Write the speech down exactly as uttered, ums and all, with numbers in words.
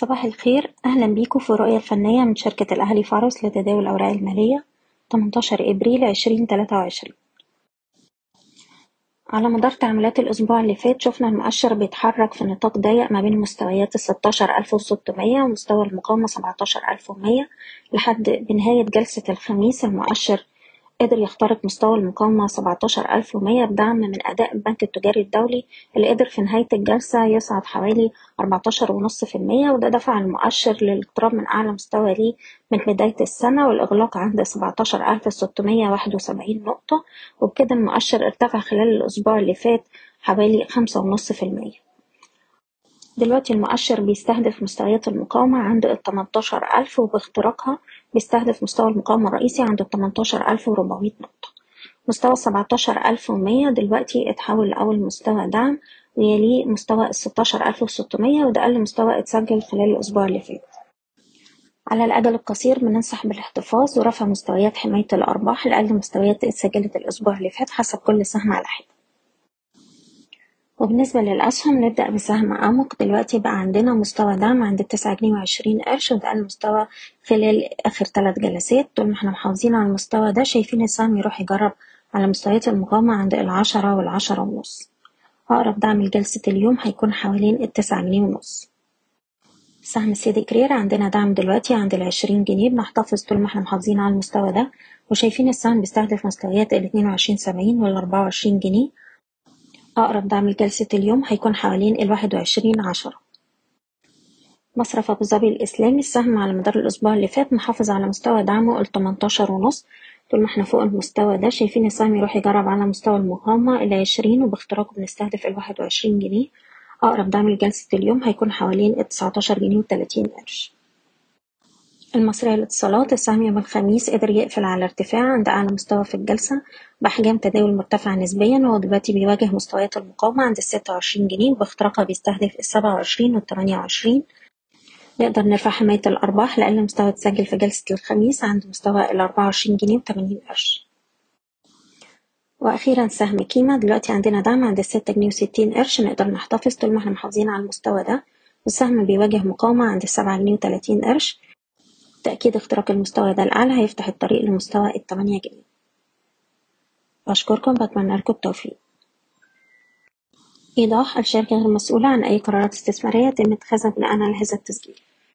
صباح الخير، أهلا بيكم في الرؤية الفنية من شركة الأهلي فاروس لتداول الأوراق المالية ثمانية عشر إبريل ألفين وثلاثة وعشرين. على مدار تعاملات الأسبوع اللي فات شفنا المؤشر بيتحرك في نطاق ضيق ما بين مستويات ال ستة عشر ألف وستمية ومستوى المقاومة سبعة عشر ألف ومية لحد بنهاية جلسة الخميس. المؤشر قدر يخترق مستوى المقاومة سبعة عشر ألف ومية بدعم من أداء البنك التجاري الدولي اللي قدر في نهاية الجلسة يصعد حوالي أربعة عشر فاصلة خمسة بالمية، وده دفع المؤشر للاقتراب من أعلى مستوى ليه من بداية السنة والإغلاق عند سبعة عشر ألف وستمية وواحد وسبعين نقطة، وبكده المؤشر ارتفع خلال الأسبوع اللي فات حوالي خمسة فاصلة خمسة بالمية. دلوقتي المؤشر بيستهدف مستويات المقاومة عند ال ثمانية عشر ألف، وباختراقها بيستهدف مستوى المقاومة الرئيسي عند ال ثمانية عشر ألف وأربعمية نقطة. مستوى سبعة عشر ألف ومية دلوقتي اتحول لأول مستوى دعم ويليه مستوى ال ستة عشر ألف وستمية، وده أقل مستوى اتسجل خلال الأسبوع اللي فات. على الأجل القصير بننصح بالاحتفاظ ورفع مستويات حماية الأرباح لأقل مستويات اتسجلت الأسبوع اللي فات حسب كل سهم على حدة. وبالنسبة للأسهم نبدأ بسهم أموك. دلوقتي بقى عندنا مستوى دعم عند التسعة جنيه وعشرين قرش، وده أقل مستوى خلال آخر ثلاث جلسات. طول ما احنا محافظين على المستوى ده شايفين السهم يروح يجرب على مستويات المقاومة عند العشرة والعشرة ونص. أقرب دعم لجلسة اليوم هيكون حوالين التسعة جنيه ونص. سهم سيدي كرير عندنا دعم دلوقتي عند العشرين جنيه، بنحتفظ طول ما احنا محافظين على المستوى ده، وشايفين السهم بيستهدف مستويات الاتنين وعشرين سبعين والأربعة وعشرين جنيه. أقرب دعم لجلسة اليوم هيكون حوالين الواحد وعشرين عشرة. مصرف أبوظبي الإسلامي السهم على مدار الأسبوع اللي فات محافظ على مستوى دعمه التمنتاشر ونص، طول ما احنا فوق المستوى ده شايفين السهم يروح يجرب على مستوى المقاومة العشرين، وباختراقه بنستهدف الواحد وعشرين جنيه. أقرب دعم لجلسة اليوم هيكون حوالين التسعتاشر جنيه وتلاتين قرش. المصرية للاتصالات السهم يوم الخميس قدر يقفل على ارتفاع عند أعلى مستوى في الجلسة بأحجام تداول مرتفعة نسبيا، وهو دلوقتي بيواجه مستويات المقاومة عند الستة وعشرين جنيه، وباختراقها بيستهدف السبعة وعشرين والتمانية وعشرين. نقدر نرفع حماية الأرباح لأقل مستوى اتسجل في جلسة الخميس عند مستوى الأربعة وعشرين جنيه وتمانين قرش. وأخيرا سهم كيما دلوقتي عندنا دعم عند الستة جنيه وستين قرش، نقدر نحتفظ طول ما احنا محافظين على المستوى ده، والسهم بيواجه مقاومة عند السبعة جنيه وتلاتين قرش. تأكيد اختراق المستوى ده الأعلى هيفتح الطريق لمستوى التمانية جنيه. بشكركم، بتمنى لكم التوفيق. إيضاح: الشركة غير مسؤولة عن أي قرارات استثمارية يتم اتخاذها بناء على هذا التسجيل.